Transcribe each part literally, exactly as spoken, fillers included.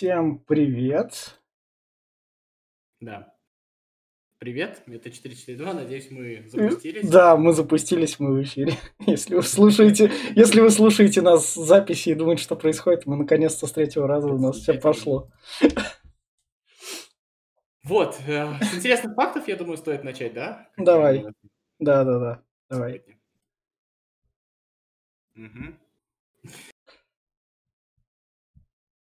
Всем привет. Да. Привет, это четыре четыре два, надеюсь, мы запустились. Да, мы запустились, мы в эфире. Если вы слушаете, если вы слушаете нас в записи и думаете, что происходит, мы наконец-то с третьего раза у нас все пошло. Вот, с интересных фактов, я думаю, стоит начать, да? Давай, да-да-да, давай. Угу.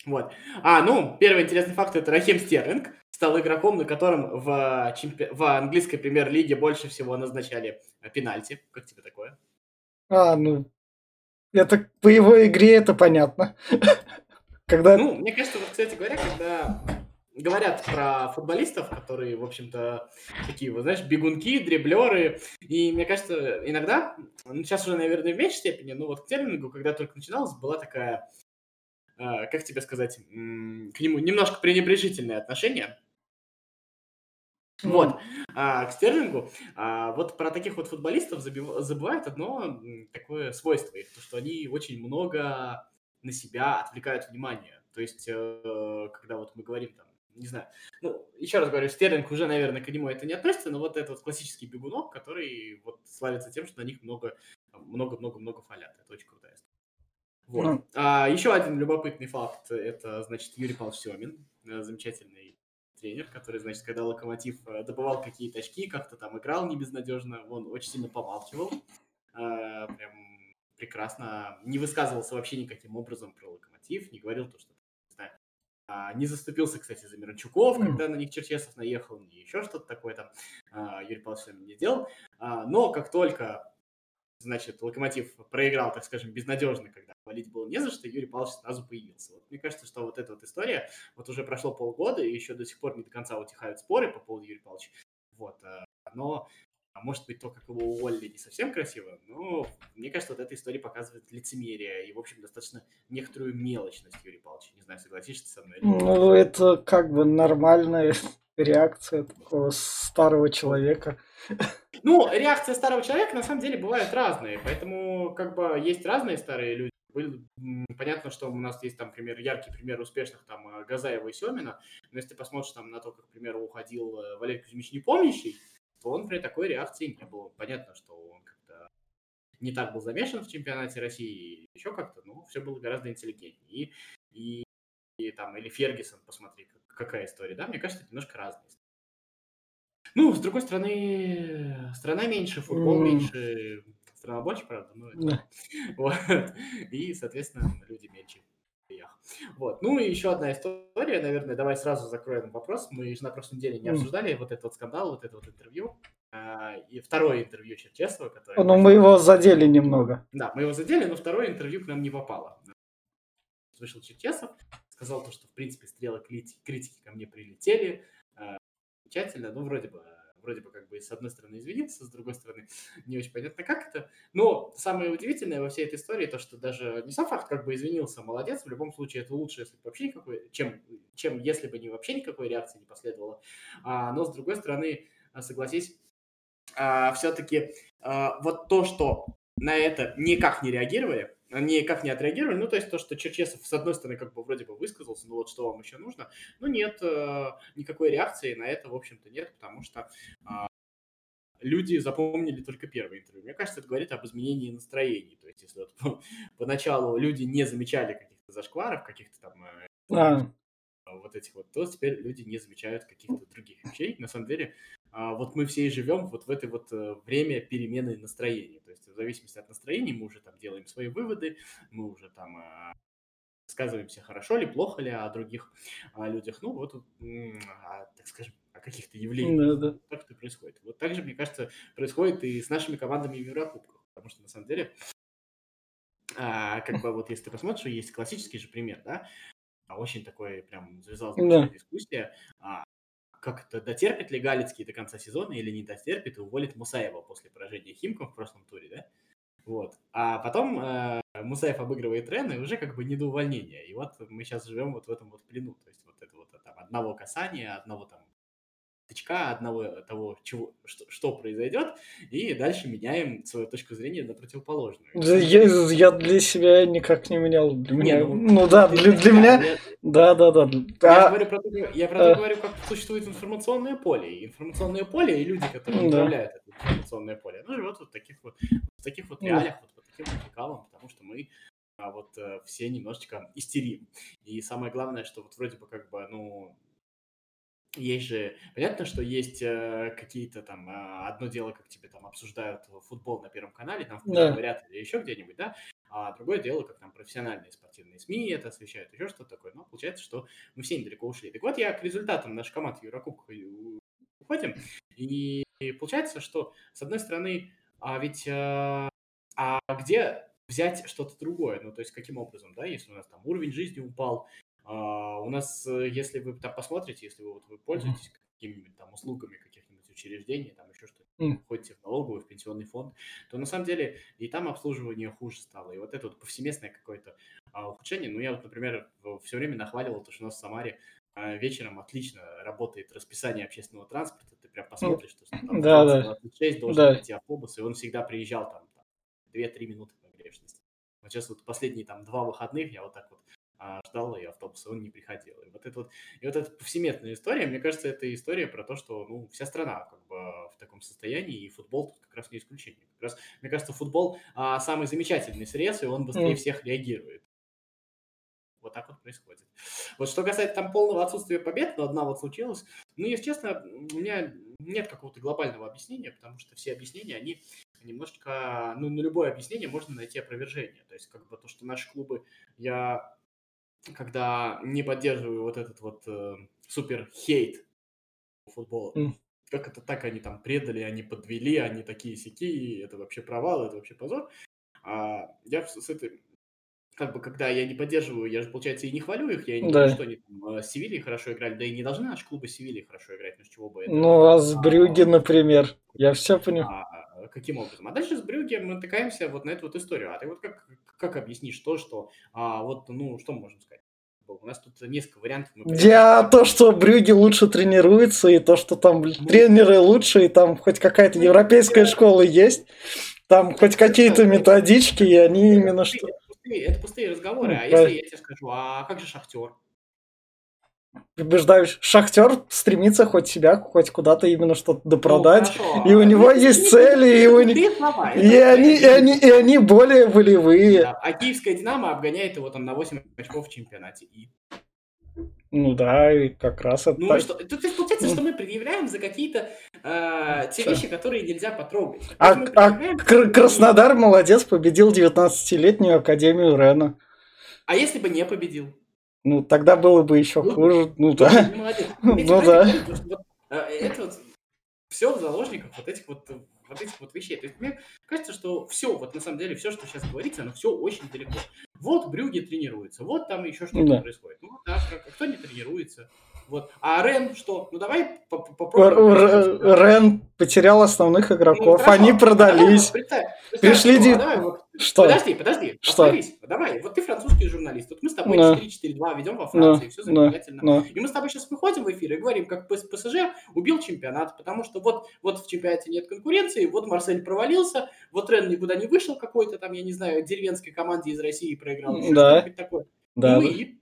Вот. А, ну, первый интересный факт – это Рахим Стерлинг стал игроком, на котором в, чемпи... в английской премьер-лиге больше всего назначали пенальти. Как тебе такое? А, ну, это по его игре это понятно. Когда... Ну, мне кажется, вот, кстати говоря, когда говорят про футболистов, которые, в общем-то, такие, вот, знаешь, бегунки, дриблеры, и, мне кажется, иногда, ну, сейчас уже, наверное, в меньшей степени, но вот к Стерлингу, когда только начиналось, была такая, э, как тебе сказать, м- к нему немножко пренебрежительное отношение. Вот, а, к Стерлингу, а, вот про таких вот футболистов забив... забывают одно такое свойство их, то, что они очень много на себя отвлекают внимание, то есть, э, когда вот мы говорим там, не знаю, ну, еще раз говорю, Стерлинг уже, наверное, к нему это не относится, но вот это вот классический бегунок, который вот славится тем, что на них много-много-много-много фалят, это очень крутая история. Вот. Mm. А, еще один любопытный факт, это, значит, Юрий Палыч Сёмин, замечательный тренер, который, значит, когда Локомотив добывал какие-то очки, как-то там играл небезнадежно, он очень сильно помалкивал, а, прям прекрасно, не высказывался вообще никаким образом про Локомотив, не говорил то, что, не знаю, а, не заступился, кстати, за Мирончуков, mm. когда на них Черчесов наехал, и еще что-то такое там, а, Юрий Павлович Сёмин не делал, а, но как только, значит, Локомотив проиграл, так скажем, безнадежно, когда валить было не за что, Юрий Павлович сразу появился. Вот, мне кажется, что вот эта вот история, вот уже прошло полгода, и еще до сих пор не до конца утихают споры по поводу Юрия Павловича. Вот, но, может быть, то, как его уволили, не совсем красиво, но мне кажется, вот эта история показывает лицемерие и, в общем, достаточно некоторую мелочность Юрия Павловича. Не знаю, согласишься со мной или нет. Ну, это как бы нормальная реакция такого старого человека. Ну, реакция старого человека, на самом деле, бывает разные, поэтому, как бы, есть разные старые люди. Понятно, что у нас есть там пример, яркий пример успешных там Газаева и Семина, но если ты посмотришь там на то, как, к примеру, уходил Валерий Кузьмич Непомнящий, то он при такой реакции не был. Понятно, что он как-то не так был замешан в чемпионате России, еще как-то, но все было гораздо интеллигентнее. И, и, и там, или Фергюсон, посмотри, какая история, да, мне кажется, это немножко разные истории. Ну, с другой стороны, страна меньше, футбол меньше... Страна больше, правда, но это... Да. Вот. И, соответственно, люди меньше. Вот. Ну и еще одна история, наверное, давай сразу закроем вопрос. Мы же на прошлой неделе не обсуждали mm. вот этот вот скандал, вот это вот интервью. А, и второе интервью Черчесова, которое... Ну, мы его задели немного. Да, мы его задели, но второе интервью к нам не попало. Вышел Черчесов, сказал то, что, в принципе, стрелы критики ко мне прилетели. А, замечательно, ну, вроде бы... Вроде бы как бы с одной стороны извиниться, с другой стороны не очень понятно, как это. Но самое удивительное во всей этой истории то, что даже не сам факт, как бы извинился, молодец. В любом случае это лучше, если бы вообще никакой, чем, чем если бы не вообще никакой реакции не последовало. А, но с другой стороны, согласись, а, все-таки а, вот то, что на это никак не реагировали, никак не отреагировали, ну, то есть то, что Черчесов, с одной стороны, как бы вроде бы высказался, ну, вот что вам еще нужно, ну, нет, никакой реакции на это, в общем-то, нет, потому что а, люди запомнили только первое интервью. Мне кажется, это говорит об изменении настроений, то есть если вот, ну, поначалу люди не замечали каких-то зашкваров, каких-то там... А. вот этих вот, то теперь люди не замечают каких-то других вещей. На самом деле, вот мы все и живем вот в это вот время перемены настроения. То есть в зависимости от настроения мы уже там делаем свои выводы, мы уже там сказываемся, хорошо ли, плохо ли о других людях. Ну вот, так скажем, о каких-то явлениях. Да, да. Так это происходит. Вот так же, мне кажется, происходит и с нашими командами в Еврокубках. Потому что на самом деле, как бы вот если ты посмотришь, есть классический же пример, да, очень такой прям завязалась да. дискуссия, а, как это, дотерпит ли Галицкий до конца сезона или не дотерпит и уволит Мусаева после поражения Химкам в прошлом туре, да? Вот. А потом э, Мусаев обыгрывает Рен, и уже как бы не до увольнения. И вот мы сейчас живем вот в этом вот плену, то есть вот это вот там, одного касания, одного там очка, одного того, чего, что, что произойдет, и дальше меняем свою точку зрения на противоположную. Да, я, я для себя никак не менял. Для меня... не, ну, ну да, для, для, для меня... Для... Да, да, да. Я а... говорю про то, я про то а... говорю, как существует информационное поле. И информационное поле, и люди, которые управляют да. это информационное поле, ну, живут вот в таких вот, в таких вот реалиях, да. вот по таким вот лекалам, потому что мы а, вот а, все немножечко истерим. И самое главное, что вот вроде бы как бы, ну... Есть же, понятно, что есть э, какие-то там, э, одно дело, как тебе там обсуждают футбол на Первом канале, там да. говорят или еще где-нибудь, да, а другое дело, как там профессиональные спортивные СМИ это освещают, еще что-то такое, но получается, что мы все недалеко ушли. Так вот, я к результатам нашей команды Еврокубка уходим, и получается, что, с одной стороны, а ведь, э, а где взять что-то другое, ну, то есть, каким образом, да, если у нас там уровень жизни упал, Uh, у нас, если вы там посмотрите, если вы, вот, вы пользуетесь какими-нибудь там услугами каких-нибудь учреждений, там еще что-нибудь, mm. ходите в налоговую, в пенсионный фонд, то на самом деле и там обслуживание хуже стало. И вот это вот повсеместное какое-то uh, ухудшение. Ну, я вот, например, все время нахваливал то, что у нас в Самаре uh, вечером отлично работает расписание общественного транспорта. Ты прям посмотришь, что там двадцать шесть должен идти автобус, и он всегда приезжал там, там две-три минуты погрешности. Вот сейчас вот последние там два выходных я вот так вот ждал, и автобус, он не приходил. И вот эта вот, и вот эта повсеместная история, мне кажется, это история про то, что ну, вся страна как бы в таком состоянии, и футбол тут как раз не исключение. Как раз, мне кажется, футбол а, самый замечательный срез, и он быстрее mm. всех реагирует. Вот так вот происходит. Вот что касается там полного отсутствия побед, но одна вот случилась, ну, если честно, у меня нет какого-то глобального объяснения, потому что все объяснения, они немножечко, ну, на любое объяснение можно найти опровержение. То есть как бы то, что наши клубы, я... когда не поддерживаю вот этот вот э, супер-хейт футбола. Mm. Как это так? Они там предали, они подвели, они такие-сяки, это вообще провал, это вообще позор. А я с этой... Как бы, когда я не поддерживаю, я же, получается, и не хвалю их, я и не да. говорю, что они там с Севильей хорошо играли, да и не должны наши клубы с Севильей хорошо играть, ну с чего бы это... Ну, а с Брюгге, а, например, я все понимаю. А, каким образом? А дальше с Брюгге мы натыкаемся вот на эту вот историю. А ты вот как, как объяснишь то, что... А, вот, ну, что мы можем сказать? У нас тут несколько вариантов. Я то, что Брюгге лучше тренируется, и то, что там тренеры лучше, и там хоть какая-то европейская школа есть, там хоть какие-то методички, и они именно что... Это пустые разговоры, ну, а да. если я тебе скажу, а как же Шахтер? Убеждаешь, Шахтер стремится хоть себя, хоть куда-то именно что-то допродать, ну, и у него а есть цели, и, у... слова, и, это... они, и, они, и они более волевые. Да. А киевская «Динамо» обгоняет его там на восемь очков в чемпионате. И... Ну да, и как раз это... Ну, так... что... Тут получается, что мы предъявляем за какие-то э, те вещи, которые нельзя потрогать. А, а предъявляем... к- Краснодар молодец, победил девятнадцатилетнюю Академию Рена. А если бы не победил? Ну, тогда было бы еще ну, хуже. Ну, ну да. Молодец. Ну да. Это вот все в заложниках вот этих вот... вот этих вот вещей. То есть мне кажется, что все, вот на самом деле, все, что сейчас говорится, оно все очень далеко. Вот Брюгге тренируется, вот там еще что-то да. происходит. Ну, да, а кто не тренируется? Вот. А Рен что? Ну, давай попробуем. Рен потерял основных игроков, ну, они продались. А пришли... Ди... Давай, вот. Что? Подожди, подожди, остановись. Давай, вот ты французский журналист, вот мы с тобой да. четыре-четыре-два ведем во Франции, да. все замечательно. Да. Да. И мы с тобой сейчас выходим в эфир и говорим, как ПСЖ убил чемпионат, потому что вот, вот в чемпионате нет конкуренции, вот Марсель провалился, вот Рен никуда не вышел какой-то там, я не знаю, деревенской команде из России проиграл, еще да. что-нибудь такое. Да, ну да. и?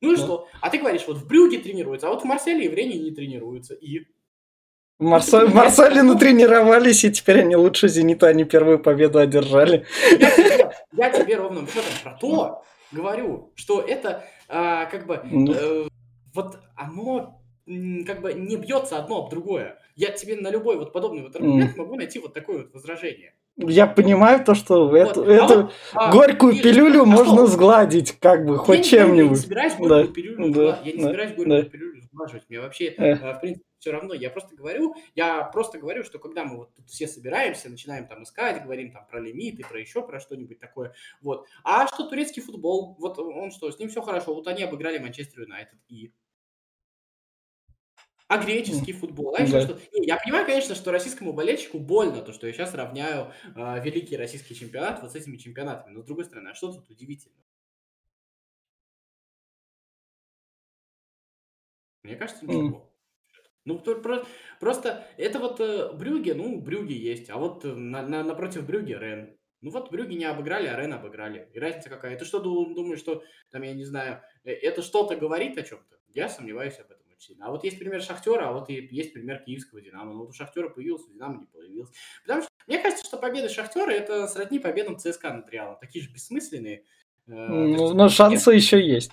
Ну и да. что? А ты говоришь, вот в Брюгге тренируются, а вот в Марселе и в Рене не тренируются. И? В Марселе, в Марселе натренировались, и теперь они лучше «Зенита», они первую победу одержали. Я тебе, я тебе ровным счетом про то говорю, что это а, как бы э, вот оно... как бы не бьется одно об другое. Я тебе на любой вот подобный вот аргумент mm. могу найти вот такое вот возражение. Я понимаю то, что вот. эту, а эту а, горькую а, пилюлю а можно что? сгладить, как бы, я хоть не, чем-нибудь. Я не собираюсь горькую да. пилюлю да. сглаживать. Я не да. собираюсь горькую да. пилюлю сглаживать. Мне вообще, э. в принципе, все равно. Я просто говорю, я просто говорю, что когда мы вот тут все собираемся, начинаем там искать, говорим там про лимиты, про еще, про что-нибудь такое. Вот. А что турецкий футбол? Вот он что, с ним все хорошо. Вот они обыграли Манчестер Юнайтед и... А греческий футбол. А еще да. что-то. Я понимаю, конечно, что российскому болельщику больно, то, что я сейчас равняю э, великий российский чемпионат вот с этими чемпионатами. Но с другой стороны, а что тут удивительного? Мне кажется, ничего. Ну, кто- про- просто это вот э, Брюгге, ну, Брюгге есть, а вот э, на- на- напротив Брюгге Рен. Ну вот Брюгге не обыграли, а Рен обыграли. И разница какая? Ты что ду- думаешь, что, там, я не знаю, э, это что-то говорит о чем-то? Я сомневаюсь об этом очень сильно. А вот есть пример Шахтера, а вот и есть пример киевского Динамо. Ну вот у Шахтера появился, у Динамо не появился. Потому что мне кажется, что победы Шахтера это сродни победам ЦСКА над Реалом. Такие же бессмысленные. э, то Ну, есть, но нет, шансы еще есть.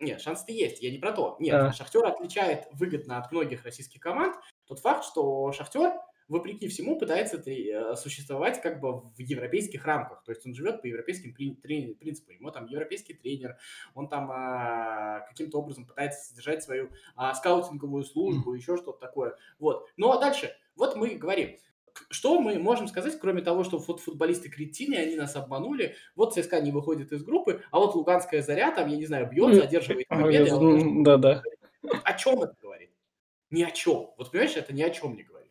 нет, шанс-то есть, я не про то. Нет, Да. Шахтер отличает выгодно от многих российских команд тот факт, что Шахтер, вопреки всему, пытается три- э, существовать как бы в европейских рамках. То есть он живет по европейским прин- трени- принципам. Ему там европейский тренер, он там а, каким-то образом пытается содержать свою а, скаутинговую службу, еще что-то такое. Вот. Ну а дальше, вот мы и говорим, К- что мы можем сказать, кроме того, что фут- футболисты кретины, они нас обманули, вот ЦСКА не выходит из группы, а вот Луганская Заря там, я не знаю, бьет, М, задерживает а, я победы, а вот даже з- Да-да. вот о чем это говорит? Ни о чем. Вот понимаешь, это ни о чем не говорит.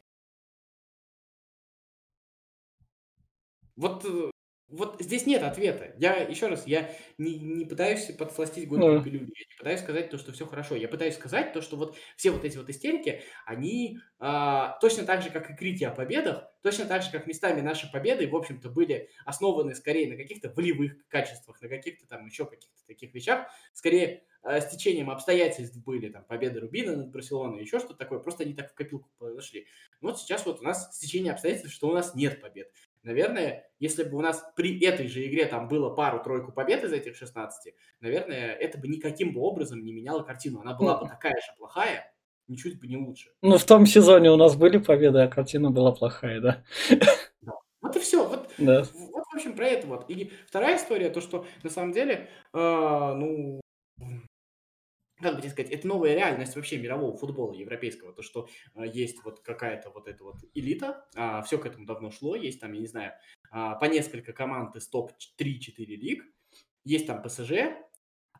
Вот, э, вот здесь нет ответа. Я еще раз, я не, не пытаюсь подсластить горькую Ну, пилюлю. Я не пытаюсь сказать то, что все хорошо. Я пытаюсь сказать то, что вот все вот эти вот истерики, они а, точно так же, как и крики о победах, точно так же, как местами наши победы, в общем-то, были основаны скорее на каких-то волевых качествах, на каких-то там еще каких-то таких вещах. Скорее, э, с течением обстоятельств были там победы Рубина над Барселоной, еще что-то такое. Просто они так в копилку подошли. Вот сейчас вот у нас с течением обстоятельств, что у нас нет побед. Наверное, если бы у нас при этой же игре там было пару-тройку побед из этих шестнадцати, наверное, это бы никаким бы образом не меняло картину. Она была бы м, такая же плохая, ничуть бы не лучше. ну, в том сезоне у нас были победы, а картина была плохая, да. Да. Вот и все. Вот, Да. вот, в общем, про это вот. И вторая история, то, что на самом деле, а, ну, как бы тебе сказать, это новая реальность вообще мирового футбола европейского, то, что а, есть вот какая-то вот эта вот элита, все к этому давно шло, есть там, я не знаю, а, по несколько команд из топ три-четыре лиг, есть там ПСЖ,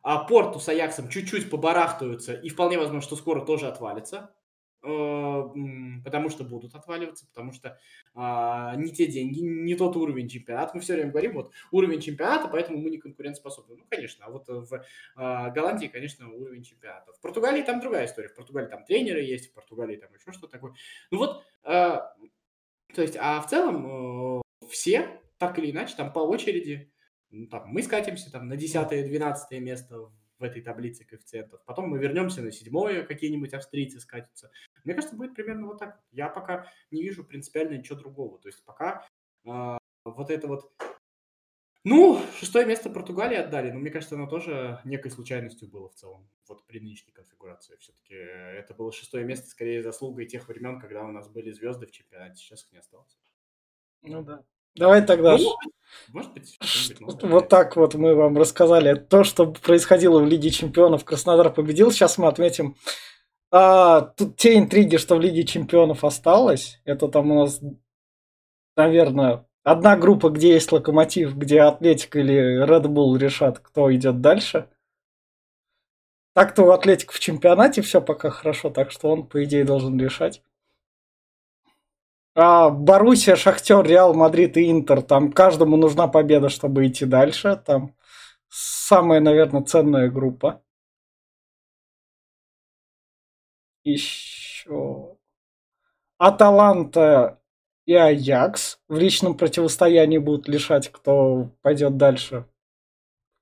а Порту с Аяксом чуть-чуть побарахтаются, и вполне возможно, что скоро тоже отвалится, э, м, потому что будут отваливаться, потому что а, не те деньги, не тот уровень чемпионата. Мы все время говорим, вот уровень чемпионата, поэтому мы не конкурентоспособны. Ну, конечно, а вот э, в а, Голландии, конечно, уровень чемпионата. В Португалии там другая история. В Португалии там тренеры есть, в Португалии там еще что-то такое. Ну вот, э, то есть, а в целом э, все, так или иначе, там по очереди, ну, там, мы скатимся там на десятое-двенадцатое место в этой таблице коэффициентов, потом мы вернемся на седьмое, какие-нибудь австрийцы скатятся. Мне кажется, будет примерно вот так. Я пока не вижу принципиально ничего другого. То есть пока а, вот это вот... Ну, шестое место Португалии отдали, но мне кажется, оно тоже некой случайностью было в целом, вот при нынешней конфигурации. Все-таки это было шестое место скорее заслугой тех времен, когда у нас были звезды в чемпионате, сейчас их не осталось. Ну да. Давай Ну, тогда ж- может быть, может быть, ш- что-нибудь новое вот появится. так вот мы вам рассказали то, что происходило в Лиге Чемпионов. Краснодар победил. Сейчас мы отметим а, тут те интриги, что в Лиге Чемпионов осталось. Это там у нас, наверное, одна группа, где есть Локомотив, где Атлетика или Red Bull решат, кто идет дальше. Так-то у Атлетика в чемпионате все пока хорошо, так что он, по идее, должен решать. А, Боруссия, Шахтер, Реал, Мадрид и Интер. Там каждому нужна победа, чтобы идти дальше. Там самая, наверное, ценная группа. Еще Аталанта и Аякс в личном противостоянии будут лишать, кто пойдет дальше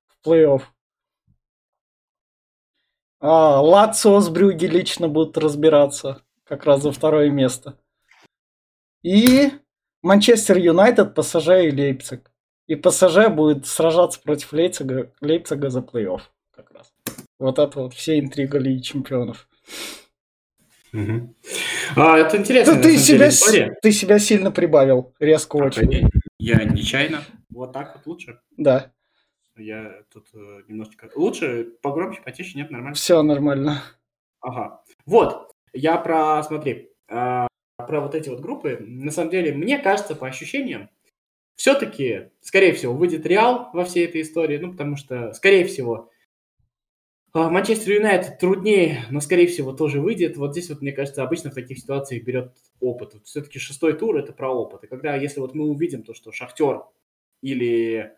в плей-офф. А, Лацио с Брюгге лично будут разбираться как раз за второе место. И Манчестер Юнайтед, ПСЖ и Лейпциг. И ПСЖ будет сражаться против Лейпцига, Лейпцига за плей-офф как раз. Вот это вот вся интрига Лиги Чемпионов. Мгм. А, это Да интересная, на ты самом деле, себя, с- история. ты себя сильно прибавил, резко Так, а очень. я, я нечаянно. Вот так вот лучше. Да, Я тут э, немножечко... Лучше погромче, потише, нет, нормально. все нормально. Ага. Вот, я про, смотри, а, про вот эти вот группы. На самом деле, мне кажется, по ощущениям, все-таки, скорее всего, выйдет Реал во всей этой истории, ну, потому что, скорее всего, а, Манчестер Юнайтед труднее, но, скорее всего, тоже выйдет. Вот здесь вот, мне кажется, обычно в таких ситуациях берет опыт. все-таки шестой тур– это про опыт. И когда, если вот мы увидим то, что Шахтер или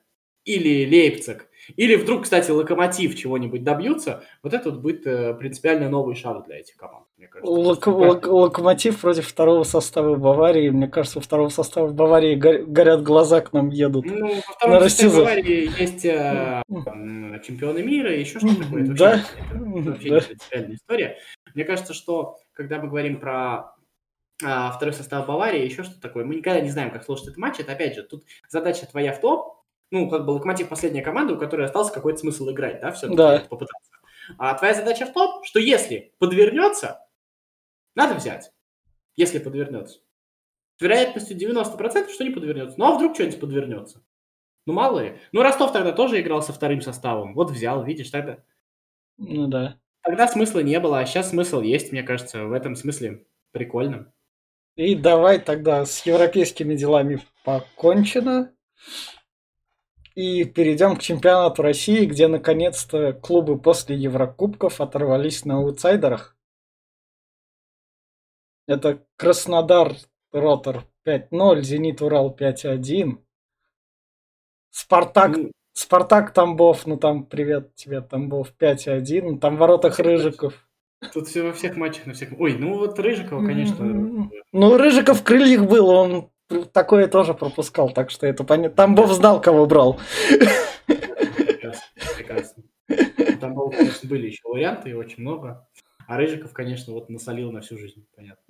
или Лейпциг, или вдруг, кстати, Локомотив чего-нибудь добьются, вот это вот будет принципиально новый шаг для этих команд, мне кажется. Лок- лок- локомотив против второго состава Баварии. Мне кажется, у второго состава Баварии го- горят глаза, к нам едут. Ну, во втором составе Баварии есть э, э, чемпионы мира и еще что-то такое. Это вообще, да? не, это вообще да. не принципиальная история. Мне кажется, что когда мы говорим про э, второй состав Баварии, еще что-то такое, мы никогда не знаем, как сложится этот матч. Это, опять же, тут задача твоя в том, ну, как бы Локомотив последняя команда, у которой остался какой-то смысл играть, да, все-таки да. попытаться. А твоя задача в том, что если подвернется, надо взять, если подвернется. С вероятностью девяносто процентов, что не подвернется. Ну, а вдруг что-нибудь подвернется? Ну, мало ли. Ну, Ростов тогда тоже играл со вторым составом. Вот взял, видишь, тогда. Ну, да. Тогда смысла не было, а сейчас смысл есть, мне кажется, в этом смысле прикольно. И давай тогда с европейскими делами покончено. И перейдем к чемпионату России, где наконец-то клубы после Еврокубков оторвались на аутсайдерах. Это Краснодар, Ротор пять ноль, Зенит Урал пять один. Спартак, ну, Спартак Тамбов, ну там привет тебе, Тамбов пять один, там в воротах Рыжиков. Тут все во всех матчах, на всех. Ой, ну вот Рыжикова, конечно. Ну Рыжиков в крыльях был, он... Такое тоже пропускал, так что это понятно. Тамбов знал, кого брал. Прекрасно, прекрасно. Тамбов, конечно, были еще варианты, и очень много. А Рыжиков, конечно, вот насолил на всю жизнь, понятно.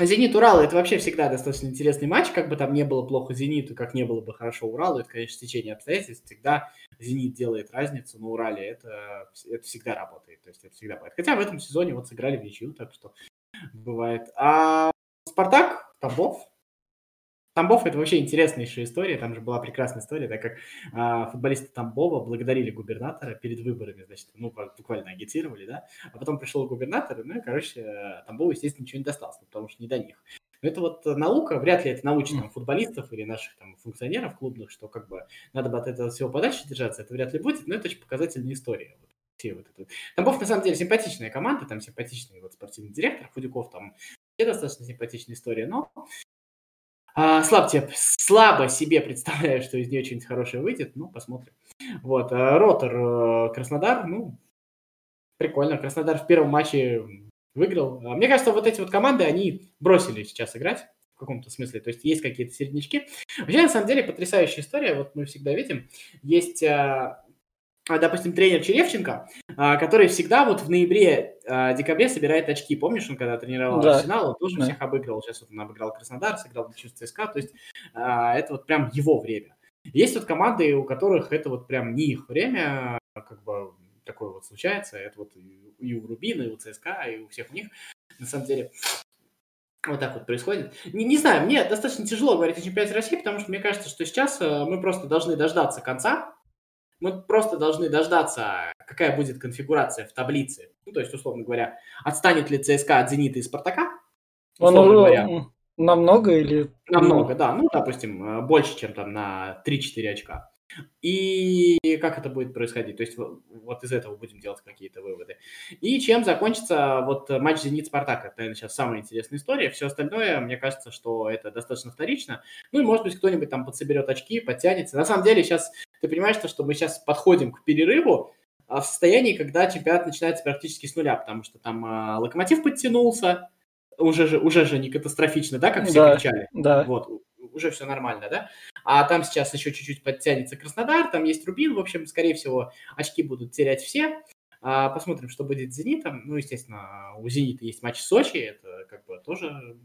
Зенит Урал, это вообще всегда достаточно интересный матч. Как бы там не было плохо Зениту, как не было бы хорошо Уралу, это, конечно, стечение обстоятельств. Всегда Зенит делает разницу, но Урале это, это всегда работает. То есть это всегда бывает. Хотя в этом сезоне вот сыграли в ничью, так что бывает. А Спартак, Тамбов. Тамбов – это вообще интереснейшая история. Там же была прекрасная история, так как а, футболисты Тамбова благодарили губернатора перед выборами, значит, ну, буквально агитировали, да. А потом пришел губернатор, ну и, короче, Тамбову, естественно, ничего не досталось, потому что не до них. Но это вот наука, вряд ли это научит там, футболистов или наших там функционеров клубных, что как бы надо бы от этого всего подальше держаться, это вряд ли будет, но это очень показательная история. Вот это. Тамбов, на самом деле, симпатичная команда, там симпатичный вот, спортивный директор, Худяков, там вообще достаточно симпатичная история, но а, слабо, тебе, слабо себе представляю, что из нее что-нибудь хорошее выйдет, ну, посмотрим. Вот, а, Ротор, Краснодар, ну, прикольно, Краснодар в первом матче выиграл. А, мне кажется, вот эти вот команды, они бросили сейчас играть в каком-то смысле, то есть есть какие-то середнячки. Вообще, на самом деле, потрясающая история, вот мы всегда видим, есть... А, допустим, тренер Черевченко, который всегда вот в ноябре-декабре собирает очки. Помнишь, он когда тренировал да. Арсенал, он тоже да. всех обыгрывал. Сейчас вот он обыграл Краснодар, сыграл в ЦСКА. То есть это вот прям его время. Есть вот команды, у которых это вот прям не их время, как бы такое вот случается. Это вот и у Рубина, и у ЦСКА, и у всех у них. На самом деле... Вот так вот происходит. Не, не знаю, мне достаточно тяжело говорить о чемпионате России, потому что мне кажется, что сейчас мы просто должны дождаться конца. Мы просто должны дождаться, какая будет конфигурация в таблице. Ну, то есть, условно говоря, отстанет ли ЦСКА от «Зенита» и «Спартака», условно ну, говоря. Намного или... Намного, да. Ну, допустим, больше, чем там на три-четыре очка. И как это будет происходить? То есть, вот из этого будем делать какие-то выводы. И чем закончится вот матч «Зенит-Спартак». Это, наверное, сейчас самая интересная история. Все остальное, мне кажется, что это достаточно вторично. Ну, и, может быть, кто-нибудь там подсоберет очки, подтянется. На самом деле, сейчас... Ты понимаешь, что мы сейчас подходим к перерыву в состоянии, когда чемпионат начинается практически с нуля, потому что там э, Локомотив подтянулся, уже же, уже же не катастрофично, да, как все да, кричали? Да. Вот, уже все нормально, да? А там сейчас еще чуть-чуть подтянется Краснодар, там есть Рубин, в общем, скорее всего, очки будут терять все. А, посмотрим, что будет с «Зенитом». Ну, естественно, у «Зенита» есть матч в Сочи, это как бы тоже...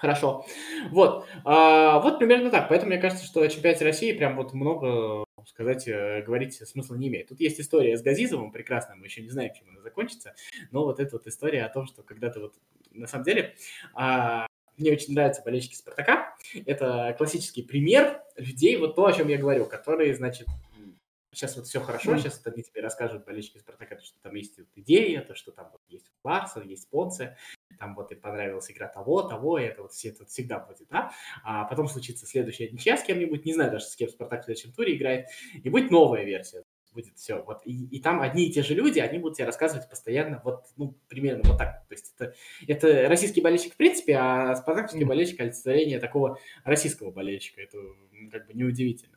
Хорошо. Вот. А, вот примерно так. Поэтому мне кажется, что о чемпионате России прям вот много сказать, говорить смысла не имеет. Тут есть история с Газизовым, прекрасно, мы еще не знаем, чем она закончится, но вот эта вот история о том, что когда-то вот на самом деле а, мне очень нравятся болельщики «Спартака». Это классический пример людей, вот то, о чем я говорю, которые, значит, сейчас вот все хорошо, mm-hmm. сейчас вот они тебе расскажут болельщики «Спартака», то, что там есть вот идея, то, что там вот есть Ларсон, есть Понце, там вот им понравилась игра того, того, и это вот все это вот всегда будет, да? А потом случится следующая ничья с кем-нибудь, не знаю даже, с кем «Спартак» в следующем туре играет, и будет новая версия. будет все. Вот. И, и там одни и те же люди, они будут тебе рассказывать постоянно, вот, ну, примерно вот так. То есть это, это российский болельщик в принципе, а спартаковский mm-hmm. болельщик – олицетворение такого российского болельщика. Это как бы неудивительно.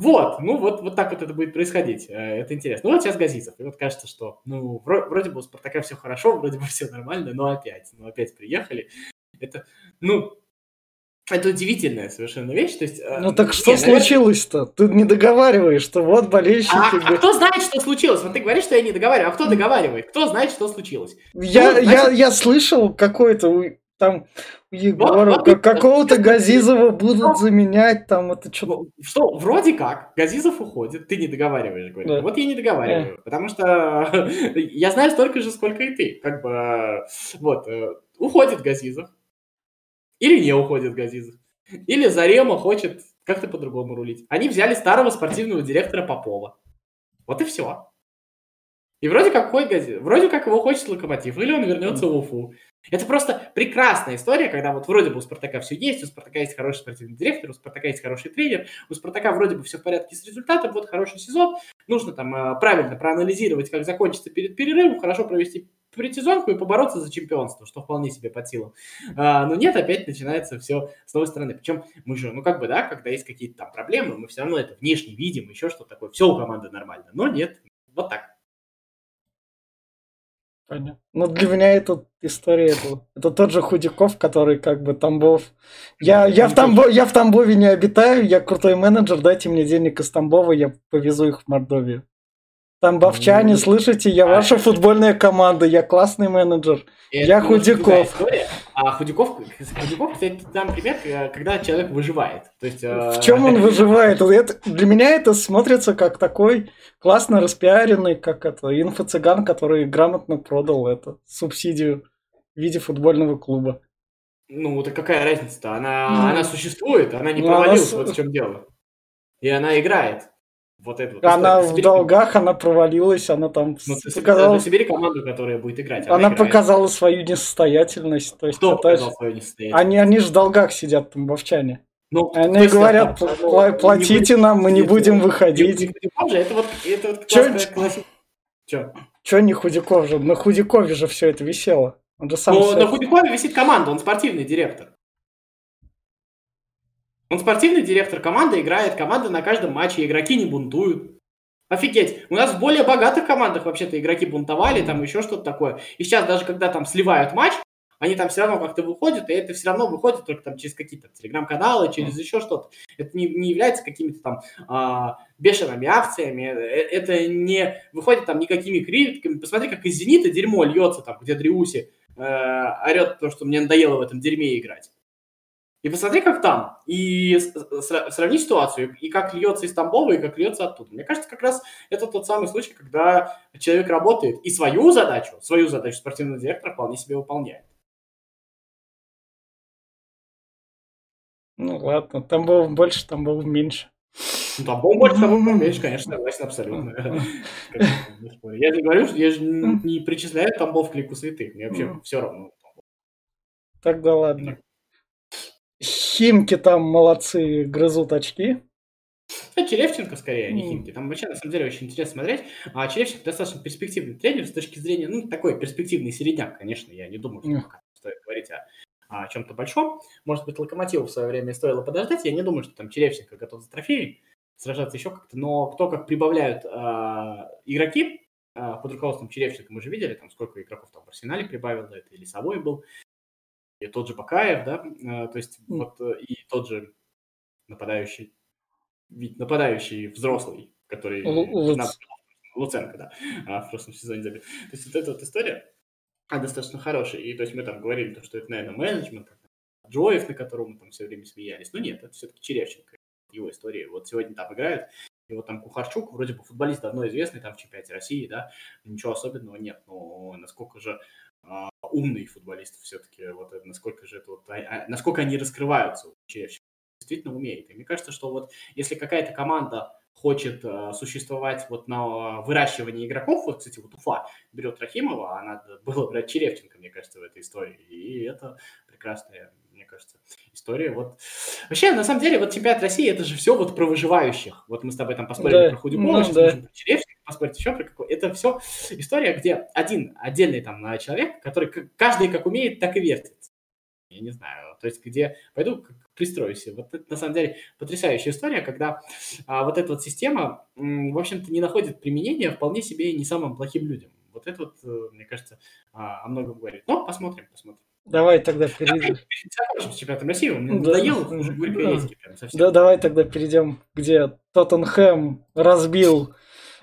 Вот, ну вот, вот так вот это будет происходить. Это интересно. Ну вот сейчас Газизов. И вот кажется, что ну вроде бы у Спартака все хорошо, вроде бы все нормально, но опять, ну опять приехали. Это, ну... Это удивительная совершенно вещь. То есть, ну так нет, что нет, случилось-то? Ты не договариваешь, что вот болельщики... А, а кто знает, что случилось? Вот ты говоришь, что я не договариваю, а кто договаривает? Кто знает, что случилось? Я, ну, значит... я, я слышал какой-то там у Егора, вот, вот, какого-то вот, Газизова вот, будут вот, заменять, там это что-то... Что, вроде как, Газизов уходит, ты не договариваешь, говорит. Да. Вот я не договариваю, да. Потому что я знаю столько же, сколько и ты. Как бы, вот, уходит Газизов. Или не уходит Газизов. Или Зарема хочет как-то по-другому рулить. Они взяли старого спортивного директора Попова. Вот и все. И вроде как, ходит, вроде как его хочет Локомотив. Или он вернется в Уфу. Это просто прекрасная история, когда вот вроде бы у Спартака все есть. У Спартака есть хороший спортивный директор. У Спартака есть хороший тренер. У Спартака вроде бы все в порядке с результатом. Вот хороший сезон. Нужно там правильно проанализировать, как закончится перед перерывом. Хорошо провести предсезонку и побороться за чемпионство, что вполне себе под силу. А, но нет, опять начинается все с новой стороны. Причем мы же, ну как бы, да, когда есть какие-то там проблемы, мы все равно это внешне видим, еще что-то такое. Все у команды нормально. Но нет, вот так. Понятно. Ну для меня это история, это, это тот же Худяков, который как бы Тамбов. Я, я, в Тамбов, я в Тамбове не обитаю, я крутой менеджер, дайте мне денег из Тамбова, я повезу их в Мордовию. Тамбовчане, слышите, я ваша футбольная команда, я классный менеджер, это я Худяков. А Худяков, Худяков, кстати, там пример, когда человек выживает. То есть, в чем он выживает? Это, для меня это смотрится как такой классно распиаренный, как это, инфо-цыган, который грамотно продал это, субсидию в виде футбольного клуба. Ну, так какая разница-то? Она, ну, она существует, она не ну, провалилась, она... вот в чем дело. И она играет. Вот это вот она в долгах, она провалилась, она там ну, показала... Собери команду, которая будет играть. Она, она показала свою несостоятельность. То есть, кто показал это... свою несостоятельность? Они, они же в долгах сидят, тамбовчане. Ну, они говорят, там, пла- ну, платите нам, мы не будем выходить. Не, не Худяков же, это вот, это вот классная классика. Че? Че не Худяков же? На Худякове же все это висело. Он же сам Но все... на Худякове висит команда, он спортивный директор. Он спортивный директор, команда играет, команда на каждом матче, игроки не бунтуют. Офигеть, у нас в более богатых командах вообще-то игроки бунтовали, там еще что-то такое. И сейчас даже когда там сливают матч, они там все равно как-то выходят, и это все равно выходит только там через какие-то телеграм-каналы, через еще что-то. Это не, не является какими-то там а, бешеными акциями, это не выходит там никакими критиками. Посмотри, как из «Зенита» дерьмо льется, там, где Дриуси а, орет то, что мне надоело в этом дерьме играть. И посмотри, как там, и сравни ситуацию, и как льется из Тамбова, и как льется оттуда. Мне кажется, как раз это тот самый случай, когда человек работает и свою задачу, свою задачу спортивного директора вполне себе выполняет. Ну ладно, Тамбов больше, Тамбов меньше. Ну, Тамбов больше, Тамбов меньше, конечно, согласен абсолютно. Я же говорю, что я же не причисляю Тамбов к лику святых, мне вообще все равно. Тогда ладно. Химки там молодцы, грызут очки. Это Черевченко скорее, а не Химки. Там вообще, на самом деле, очень интересно смотреть. А Черевченко достаточно перспективный тренер с точки зрения, ну, такой перспективный середняк, конечно. Я не думаю, что пока стоит говорить о, о чем-то большом. Может быть, Локомотиву в свое время стоило подождать. Я не думаю, что там Черевченко готов за трофеем сражаться еще как-то. Но кто как прибавляют э, игроки э, под руководством Черевченко, мы же видели, там сколько игроков там в Арсенале прибавил, да, это и Лесовой был. И тот же Бакаев, да, то есть вот и тот же нападающий, ведь нападающий взрослый, который Лу- на... Луценко, да, в прошлом сезоне забил. То есть вот эта вот история, она достаточно хорошая. И то есть мы там говорили, что это, наверное, менеджмент, Джоев, на которого мы там все время смеялись. Но нет, это все-таки Черевченко, его история. Вот сегодня там играют, и вот там Кухарчук, вроде бы футболист давно известный, там в чемпионате России, да, ничего особенного нет, но насколько же... умные футболисты все-таки, вот это, насколько же это вот, а, насколько они раскрываются, Черевченко действительно умеет. И мне кажется, что вот если какая-то команда хочет а, существовать вот на выращивании игроков, вот, кстати, вот Уфа берет Рахимова, а надо было брать Черевченко, мне кажется, в этой истории. И это прекрасная, мне кажется, история. Вот Вообще, на самом деле, вот чемпионат России, это же все вот про выживающих. Вот мы с тобой там поспорили да. про Худюкова, ну, сейчас да. можем про Черевченко поспорить еще про какой. Это все история, где один отдельный там человек, который каждый как умеет, так и вертит. Я не знаю, то есть где пойду пристроюсь. Вот это на самом деле потрясающая история, когда а, вот эта вот система, м, в общем-то, не находит применения вполне себе не самым плохим людям. Вот это вот, мне кажется, а, о многом говорит. Но посмотрим, посмотрим. Давай тогда перейдем. С чемпионатом России, мне надоело, уже горько-ейский прям совсем. Да, давай тогда перейдем, где Тоттенхэм разбил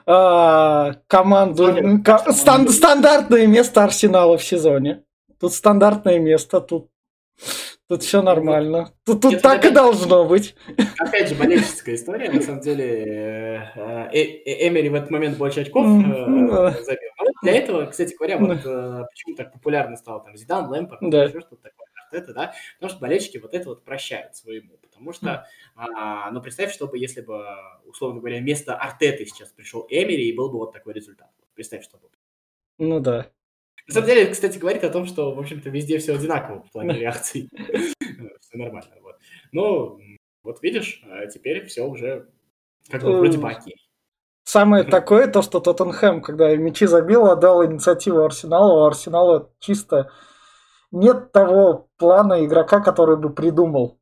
а, команду, ко- стан- стандартное место Арсенала в сезоне. Тут стандартное место, тут Тут все нормально. Тут, тут Нет, так опять, и должно быть. Опять же, болельческая история. На самом деле, Эмери в этот момент больше очков забил. Для этого, кстати говоря, вот почему так популярно стал там Зидан, Лэмпард, еще что-то такое. Артета, да? Потому что болельщики вот это вот прощают своему. Потому что, ну, представь, чтобы если бы, условно говоря, вместо Артеты сейчас пришел Эмери, и был бы вот такой результат. Представь, что бы. Ну да. На самом деле, кстати, говорит о том, что, в общем-то, везде все одинаково в плане реакций. Все нормально. Вот. Но вот видишь, теперь все уже как бы вроде бы окей. Самое такое то, что Тоттенхэм, когда мячи забил, отдал инициативу Арсеналу. У Арсенала чисто нет того плана игрока, который бы придумал.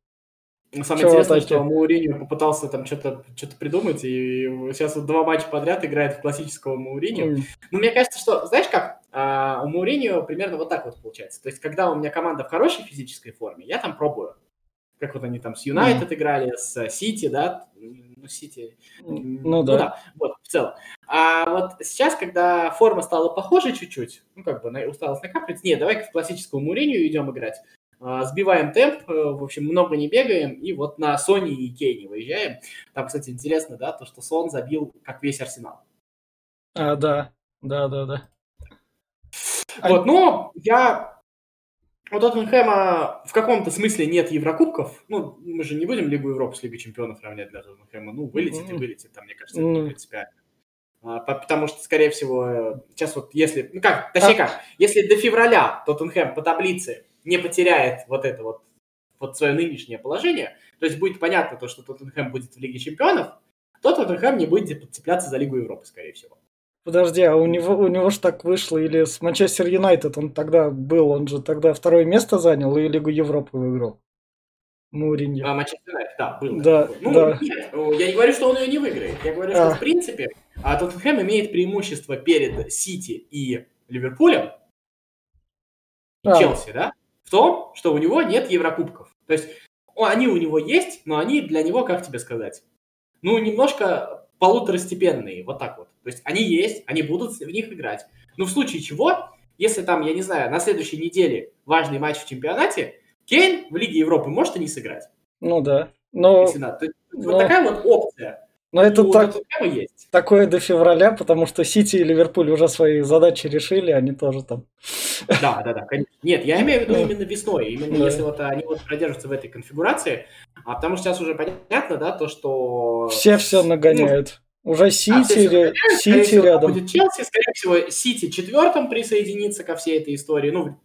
Самое Чего интересное, такие? Что Моуринью попытался там что-то, что-то придумать, и сейчас вот два матча подряд играет в классического Моуринью. Mm. Но мне кажется, что, знаешь как, у Моуринью примерно вот так вот получается. То есть, когда у меня команда в хорошей физической форме, я там пробую. Как вот они там с Юнайтед mm. играли, с Сити, да? Ну, Сити. Mm. Ну, да. Ну, да. Вот, в целом. А вот сейчас, когда форма стала похожей чуть-чуть, ну, как бы усталость накапливать, нет, давай-ка в классическую Моуринью идем играть. Сбиваем темп, в общем, много не бегаем, и вот на Соне и Кейне выезжаем. Там, кстати, интересно, да, то, что Сон забил, как весь Арсенал. А, да, да, да, да. Вот, а... но я... У Тоттенхэма в каком-то смысле нет Еврокубков. Ну, мы же не будем Лигу Европы с Лигой Чемпионов равнять для Тоттенхэма. Ну, вылетит mm-hmm. и вылетит, там, мне кажется, mm-hmm. это принципиально. Потому что, скорее всего, сейчас вот если... Ну как, точнее как, если до февраля Тоттенхэм по таблице не потеряет вот это вот, вот свое нынешнее положение, то есть будет понятно то, что Тоттенхэм будет в Лиге Чемпионов, то Тоттенхэм не будет подцепляться за Лигу Европы, скорее всего. Подожди, а у него, у него же так вышло, или с Манчестер Юнайтед он тогда был, он же тогда второе место занял и Лигу Европы выиграл. Моуринью. А, Манчестер Юнайтед, да, был. Да, ну, да. Нет, я не говорю, что он ее не выиграет, я говорю, что а. в принципе а Тоттенхэм имеет преимущество перед Сити и Ливерпулем, и а. Челси, да? В том, что у него нет Еврокубков. То есть они у него есть, но они для него, как тебе сказать, ну, немножко полуторастепенные, вот так вот. То есть они есть, они будут в них играть. Но в случае чего, если там, я не знаю, на следующей неделе важный матч в чемпионате, Кейн в Лиге Европы может и не сыграть. Ну да. Но... Если надо. То есть, но... Вот такая вот опция. Но это так... есть. Такое до февраля, потому что Сити и Ливерпуль уже свои задачи решили, они тоже там. Да, да, да, конечно. Нет, я имею в виду именно весной, именно да. если вот они вот продержатся в этой конфигурации, а потому что сейчас уже понятно, да, то, что... Все все нагоняют. Ну, уже Сити, а ре... Сити рядом. Будет Челси, скорее всего, Сити четвертым присоединится ко всей этой истории, ну,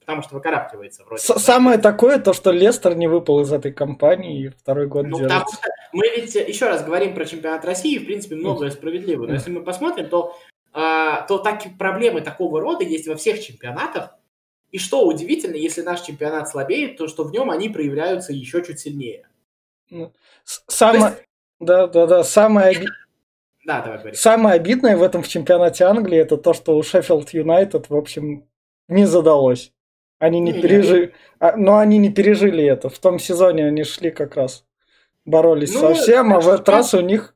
потому что выкарабкивается вроде. С- да. Самое такое то, что Лестер не выпал из этой компании и второй год ну, делает. Потому что мы ведь еще раз говорим про чемпионат России, в принципе, многое справедливо, но если мы посмотрим, то... то так, проблемы такого рода есть во всех чемпионатах. И что удивительно, если наш чемпионат слабеет, то что в нем они проявляются еще чуть сильнее. Самое, есть... да, да, да, самое, оби... да, давай, самое обидное в этом в чемпионате Англии это то, что у Шеффилд Юнайтед, в общем, не задалось. Они не, не пережили, а, но они не пережили это. В том сезоне они шли как раз, боролись ну, со всем, а в этот раз у них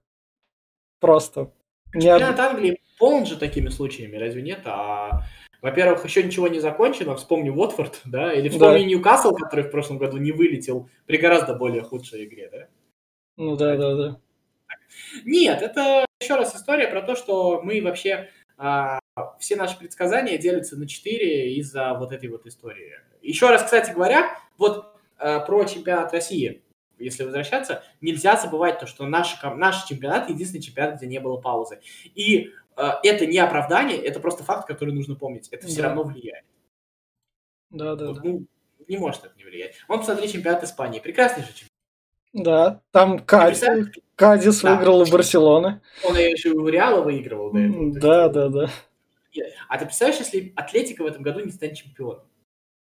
просто... Чемпионат Англии полон же такими случаями, разве нет? А, во-первых, еще ничего не закончено. Вспомни Уотфорд, да? Или вспомни да. Ньюкасл, который в прошлом году не вылетел при гораздо более худшей игре, да? Ну да, да, да. Нет, это еще раз история про то, что мы вообще... А, все наши предсказания делятся на четыре из-за вот этой вот истории. Еще раз, кстати говоря, вот а, про чемпионат России... Если возвращаться, нельзя забывать то, что наш, наш чемпионат единственный чемпионат, где не было паузы. И э, это не оправдание, это просто факт, который нужно помнить. Это все да. равно влияет. Да, да, вот, да. Ну, не может это не влиять. Вот посмотри чемпионат Испании. Прекраснейший чемпионат. Да, там Кадис, Кадис да. выиграл у Барселоны. Он ее еще у Реала выигрывал до этого. Да, да, да. А ты представляешь, если Атлетика в этом году не станет чемпионом?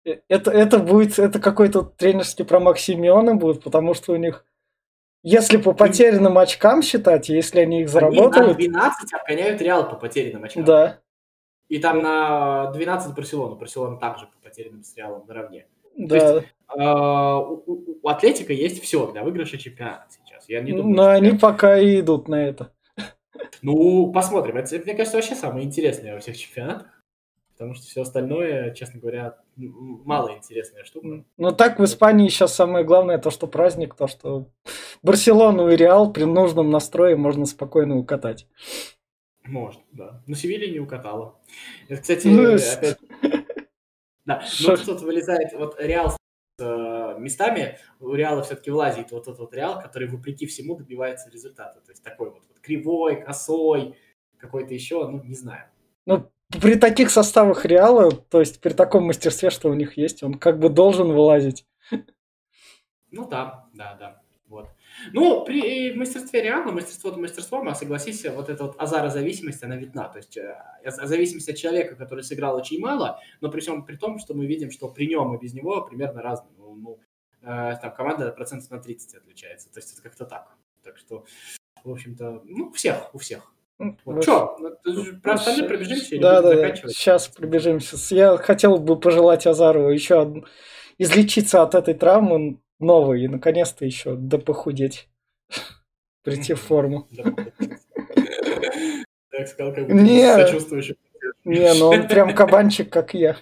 Это, это будет, это какой-то тренерский промах Семена будет, потому что у них, если по потерянным очкам считать, если они их заработают... Они на двенадцать обгоняют Реал по потерянным очкам. Да. И там на двенадцать Барселона. Барселона также по потерянным с Реалом наравне. Да. То есть, э, у, у Атлетика есть все для выигрыша чемпионата сейчас. Я не думаю, Но что они прям... пока и идут на это. Ну, посмотрим. Это, мне кажется, вообще самое интересное во всех чемпионатах. Потому что все остальное, честно говоря, мало интересная штука. Ну так в Испании сейчас самое главное то, что праздник, то, что Барселону и Реал при нужном настрое можно спокойно укатать. Может, да. Но Севилья не укатала. Это, кстати, ну, опять... Да, ну что-то вылезает. Вот Реал с местами, у Реала все-таки влазит вот этот вот Реал, который вопреки всему добивается результата. То есть такой вот, вот кривой, косой, какой-то еще, ну не знаю. Ну, при таких составах Реала, то есть при таком мастерстве, что у них есть, он как бы должен вылазить. Ну да, да, да. Вот. Ну, при мастерстве Реала, мастерство-то мастерством, а согласись, вот эта вот Азара-зависимость, она видна. То есть зависимость от человека, который сыграл очень мало, но при всем при том, что мы видим, что при нем и без него примерно разные. Ну, ну, там команда процентов на тридцать отличается. То есть это как-то так. Так что, в общем-то, ну, у всех, у всех. Вот. Что, про остальные пробежимся или да, да, заканчивать? Сейчас пробежимся. Я хотел бы пожелать Азару еще од... излечиться от этой травмы новой и, наконец-то, еще допохудеть. Прийти в форму. Так сказал, как будто сочувствующий. Не, ну он прям кабанчик, как я.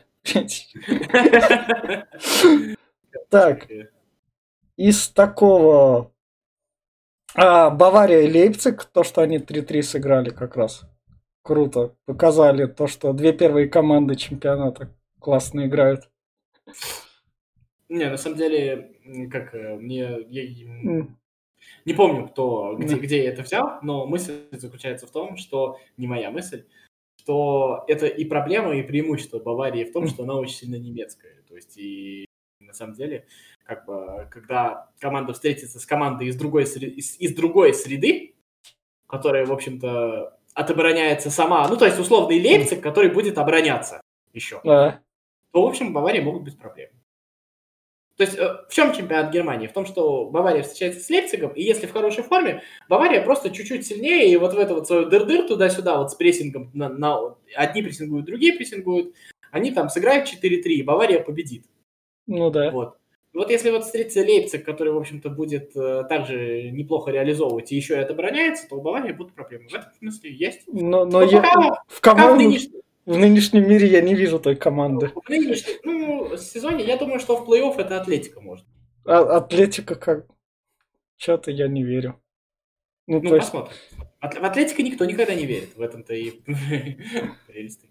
Так, из такого... А, Бавария и Лейпциг, то, что они три-три сыграли как раз. Круто. Показали то, что две первые команды чемпионата классно играют. Не, на самом деле, как мне... Я не помню, кто, где, где я это взял, но мысль заключается в том, что... Не моя мысль, что это и проблема, и преимущество Баварии в том, что она очень сильно немецкая. То есть и... На самом деле, как бы, когда команда встретится с командой из другой, из, из другой среды, которая, в общем-то, отобороняется сама, ну, то есть условный Лейпциг, который будет обороняться еще, да. то, в общем, Баварии могут быть проблемы. То есть в чем чемпионат Германии? В том, что Бавария встречается с Лейпцигом, и если в хорошей форме, Бавария просто чуть-чуть сильнее, и вот в эту вот свою дыр-дыр туда-сюда вот с прессингом, на, на, одни прессингуют, другие прессингуют, они там сыграют четыре-три, и Бавария победит. Ну да. Вот. Вот если вот встретится Лейпциг, который, в общем-то, будет э, также неплохо реализовывать и еще и отобороняется, то у Баварии будут проблемы. В этом смысле есть. Но, но я... пока, в, команду... в, нынешнем... в нынешнем мире я не вижу той команды. В нынешнем ну, сезоне я думаю, что в плей-офф это Атлетика может. А, Атлетика как? Чего-то я не верю. Ну, ну то есть... посмотрим. От... В Атлетика никто никогда не верит. В этом-то и прелесть.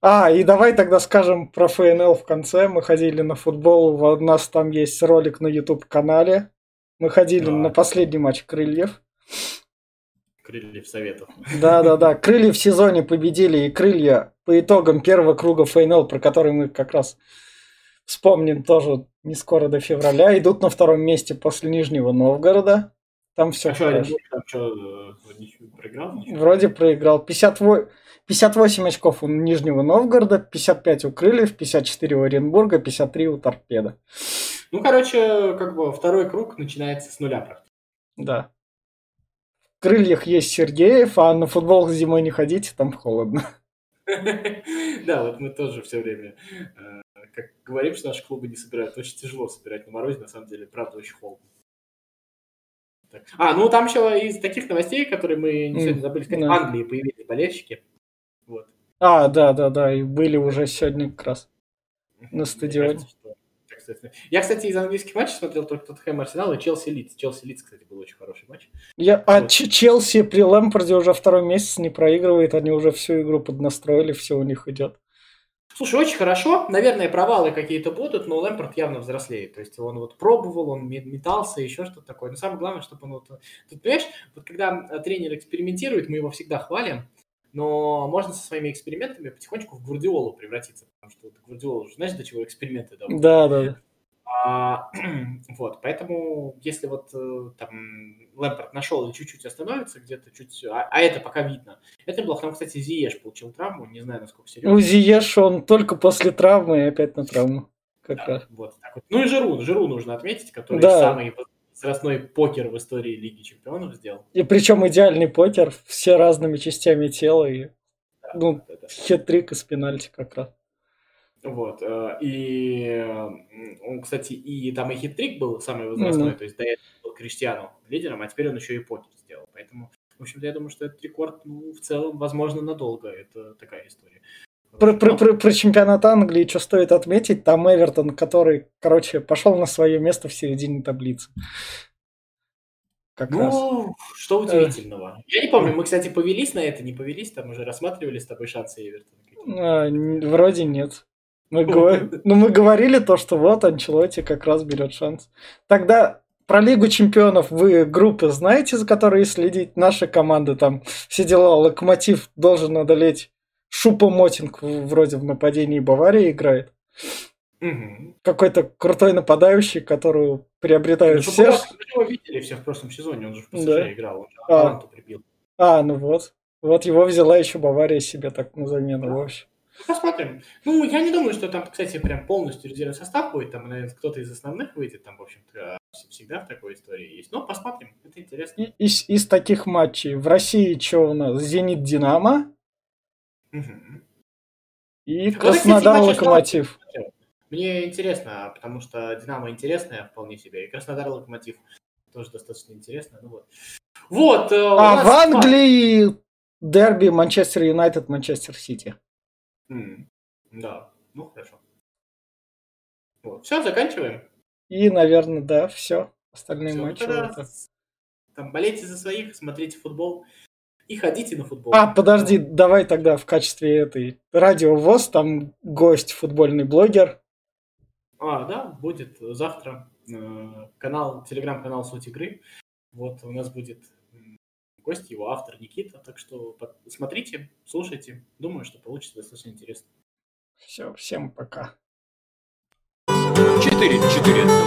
А, и давай тогда скажем про ФНЛ в конце. Мы ходили на футбол, у нас там есть ролик на YouTube-канале. Мы ходили да. на последний матч Крыльев. Крыльев советов. Да-да-да, Крылья в сезоне победили, и Крылья по итогам первого круга ФНЛ, про который мы как раз вспомним тоже не скоро до февраля, идут на втором месте после Нижнего Новгорода. Там все а хорошо. Там что, проиграл? Ничего? Вроде проиграл. пятьдесят восемь очков у Нижнего Новгорода, пятьдесят пять у Крыльев, пятьдесят четыре у Оренбурга, пятьдесят три у Торпеда. Ну, короче, как бы второй круг начинается с нуля практически. Да. В Крыльях есть Сергеев, а на футбол зимой не ходите, там холодно. Да, вот мы тоже все время как говорим, что наши клубы не собирают. Очень тяжело собирать на морозе, на самом деле, правда, очень холодно. Так. А, ну там еще из таких новостей, которые мы не сегодня забыли сказать, да. в Англии появились болельщики. Вот. А, да-да-да, и были уже сегодня как раз на стадионе. Кажется, что... Я, кстати, из английских матчей смотрел только Тоттенхэм, Арсенал и Челси-Лидс. Челси-Лидс, кстати, был очень хороший матч. Я... Вот. А Челси при Лэмпарде уже второй месяц не проигрывает, они уже всю игру поднастроили, все у них идет. Слушай, очень хорошо. Наверное, провалы какие-то будут, но Лэмпард явно взрослеет. То есть он вот пробовал, он метался, еще что-то такое. Но самое главное, чтобы он вот... Тут, понимаешь, вот когда тренер экспериментирует, мы его всегда хвалим, но можно со своими экспериментами потихонечку в Гвардиолу превратиться. Потому что Гвардиола уже, знаешь, до чего эксперименты доводят. Да, да. А, вот, поэтому, если вот там Лэмпард нашел и чуть-чуть остановится, где-то чуть... А, а это пока видно. Это было, там, кстати, Зиеш получил травму, не знаю, насколько серьезно. Ну, Зиеш, он только после травмы и опять на травму. Как да, раз. Вот, так вот. Ну и Жиру, Жиру нужно отметить, который да. самый возрастной покер в истории Лиги Чемпионов сделал. И причем идеальный покер, все разными частями тела, и да, ну, да, да. хет-трик из пенальти как раз. Вот, и он, кстати, и там и хит-трик был самый возрастной, mm-hmm. то есть до этого был Криштиану лидером, а теперь он еще и покер сделал. Поэтому, в общем-то, я думаю, что этот рекорд, ну, в целом, возможно, надолго. Это такая история. Про, Но... про, про, про чемпионат Англии, что стоит отметить, там Эвертон, который, короче, пошел на свое место в середине таблицы. Как ну, раз. Что удивительного. Я не помню, мы, кстати, повелись на это, не повелись, там уже рассматривали с тобой шансы Эвертона. А, вроде нет. Мы, ну, мы говорили то, что вот Анчелотти как раз берет шанс. Тогда про Лигу Чемпионов вы группы знаете, за которые следить? Наша команда там все дела. Локомотив должен одолеть. Шупомотинг вроде в нападении Баварии играет. Угу. Какой-то крутой нападающий, которого приобретают ну, все. Мы его видели все в прошлом сезоне, он же в ПСЖ да. играл. Он же а. прибил. А, ну вот. Вот его взяла еще Бавария себе так на замену да. вообще. Посмотрим. Ну, я не думаю, что там, кстати, прям полностью резервный состав будет. Там, наверное, кто-то из основных выйдет. Там, в общем-то, всегда в такой истории есть. Но посмотрим. Это интересно. Из, из таких матчей в России что у нас? «Зенит-Динамо» угу. и «Краснодар-Локомотив». Мне интересно, потому что «Динамо» интересная вполне себе. И «Краснодар-Локомотив» тоже достаточно интересно. Ну, вот. Вот, а в Англии дерби «Манчестер Юнайтед-Манчестер Сити». Mm. Да, ну хорошо. Вот. Все, заканчиваем. И, наверное, да, все. Остальные все, матчи. Это... Там болейте за своих, смотрите футбол и ходите на футбол. А, подожди, давай тогда в качестве этой радио ВОС, там гость, футбольный блогер. А, да, будет завтра канал, телеграм-канал «Суть игры». Вот у нас будет гость, его автор Никита, так что смотрите, слушайте, думаю, что получится достаточно интересно. Все, всем пока. четыре четыре